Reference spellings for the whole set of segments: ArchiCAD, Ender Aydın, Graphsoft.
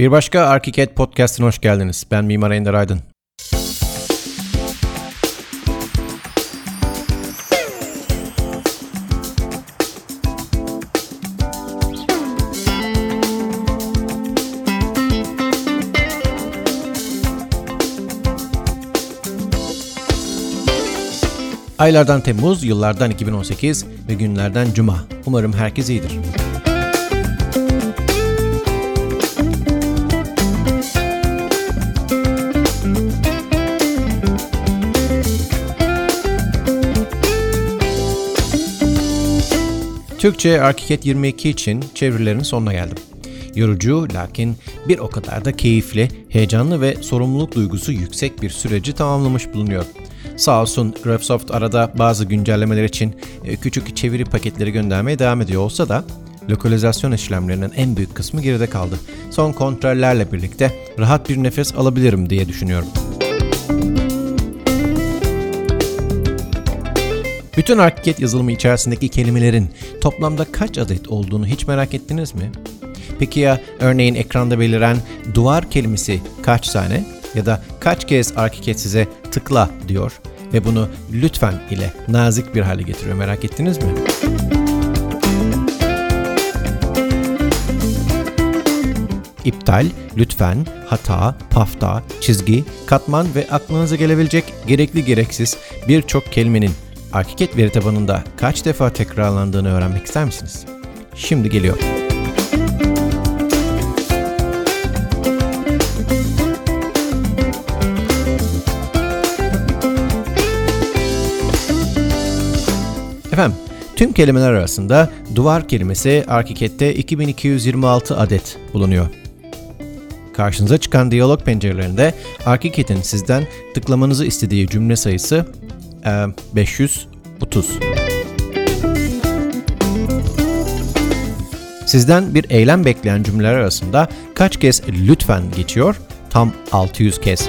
Bir başka ArchiCAD Podcast'ına hoş geldiniz. Ben Mimar Ender Aydın. Aylardan Temmuz, yıllardan 2018 ve günlerden Cuma. Umarım herkes iyidir. Türkçe ArchiCAD 22 için çevirilerin sonuna geldim. Yorucu lakin bir o kadar da keyifli, heyecanlı ve sorumluluk duygusu yüksek bir süreci tamamlamış bulunuyor. Sağ olsun Graphsoft arada bazı güncellemeler için küçük çeviri paketleri göndermeye devam ediyor olsa da lokalizasyon işlemlerinin en büyük kısmı geride kaldı. Son kontrollerle birlikte rahat bir nefes alabilirim diye düşünüyorum. Bütün ArchiCAD yazılımı içerisindeki kelimelerin toplamda kaç adet olduğunu hiç merak ettiniz mi? Peki ya örneğin ekranda beliren duvar kelimesi kaç tane ya da kaç kez ArchiCAD size tıkla diyor ve bunu lütfen ile nazik bir hale getiriyor, merak ettiniz mi? İptal, lütfen, hata, pafta, çizgi, katman ve aklınıza gelebilecek gerekli gereksiz birçok kelimenin ArchiCAD veri tabanında kaç defa tekrarlandığını öğrenmek ister misiniz? Şimdi geliyor. Efendim, tüm kelimeler arasında duvar kelimesi ArchiCAD'de 2226 adet bulunuyor. Karşınıza çıkan diyalog pencerelerinde ArchiCAD'in sizden tıklamanızı istediği cümle sayısı 530. Sizden bir eylem bekleyen cümleler arasında kaç kez lütfen geçiyor? Tam 600 kez.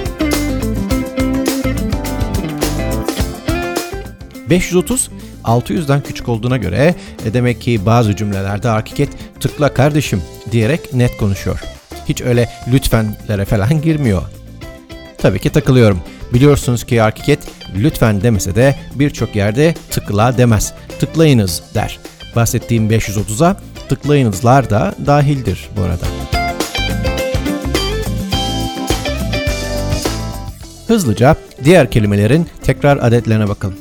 530 600'den küçük olduğuna göre demek ki bazı cümlelerde ArchiCAD tıkla kardeşim diyerek net konuşuyor. Hiç öyle lütfenlere falan girmiyor. Tabii ki takılıyorum. Biliyorsunuz ki ArchiCAD lütfen demese de birçok yerde tıkla demez. Tıklayınız der. Bahsettiğim 530'a tıklayınızlar da dahildir bu arada. Hızlıca diğer kelimelerin tekrar adetlerine bakalım.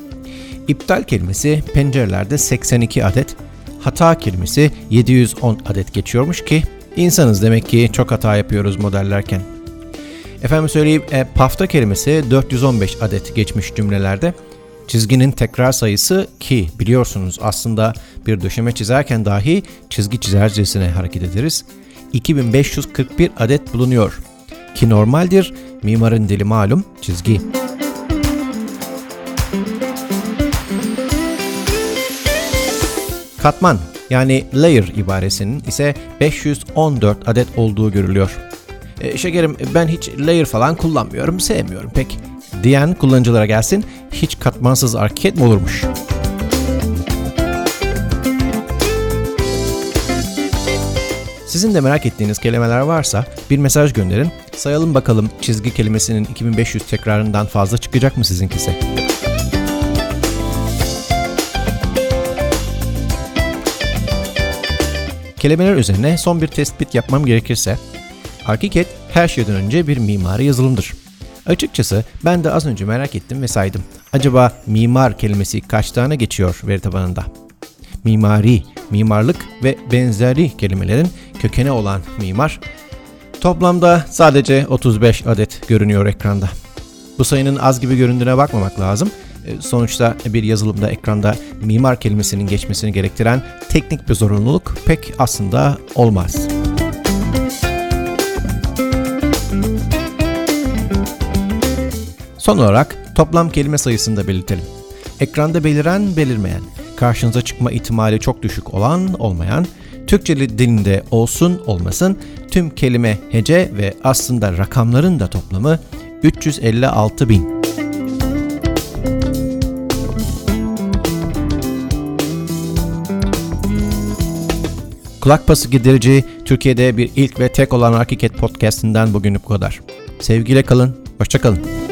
İptal kelimesi pencerelerde 82 adet, hata kelimesi 710 adet geçiyormuş ki insanız demek ki çok hata yapıyoruz modellerken. Efendim söyleyeyim, pafta kelimesi 415 adet geçmiş cümlelerde. Çizginin tekrar sayısı ki biliyorsunuz aslında bir döşeme çizerken dahi çizgi çizercesine hareket ederiz. 2541 adet bulunuyor ki normaldir, mimarın dili malum çizgi. Katman yani layer ibaresinin ise 514 adet olduğu görülüyor. Şekerim ben hiç layer falan kullanmıyorum, sevmiyorum pek diyen kullanıcılara gelsin, hiç katmansız ArchiCAD mi olurmuş? Sizin de merak ettiğiniz kelimeler varsa bir mesaj gönderin. Sayalım bakalım çizgi kelimesinin 2500 tekrarından fazla çıkacak mı sizinkisi? Kelimeler üzerine son bir tespit yapmam gerekirse, ArchiCAD her şeyden önce bir mimari yazılımdır. Açıkçası ben de az önce merak ettim ve saydım. Acaba mimar kelimesi kaç tane geçiyor veri tabanında? Mimari, mimarlık ve benzeri kelimelerin kökeni olan mimar, toplamda sadece 35 adet görünüyor ekranda. Bu sayının az gibi göründüğüne bakmamak lazım. Sonuçta bir yazılımda ekranda mimar kelimesinin geçmesini gerektiren teknik bir zorunluluk pek aslında olmaz. Son olarak toplam kelime sayısını da belirtelim. Ekranda beliren, belirmeyen, karşınıza çıkma ihtimali çok düşük olan, olmayan, Türkçe dilinde olsun, olmasın, tüm kelime, hece ve aslında rakamların da toplamı 356.000. Kulak pası giderici Türkiye'de bir ilk ve tek olan ArchiCAD podcast'inden bugünlük bu kadar. Sevgiyle kalın, hoşça kalın.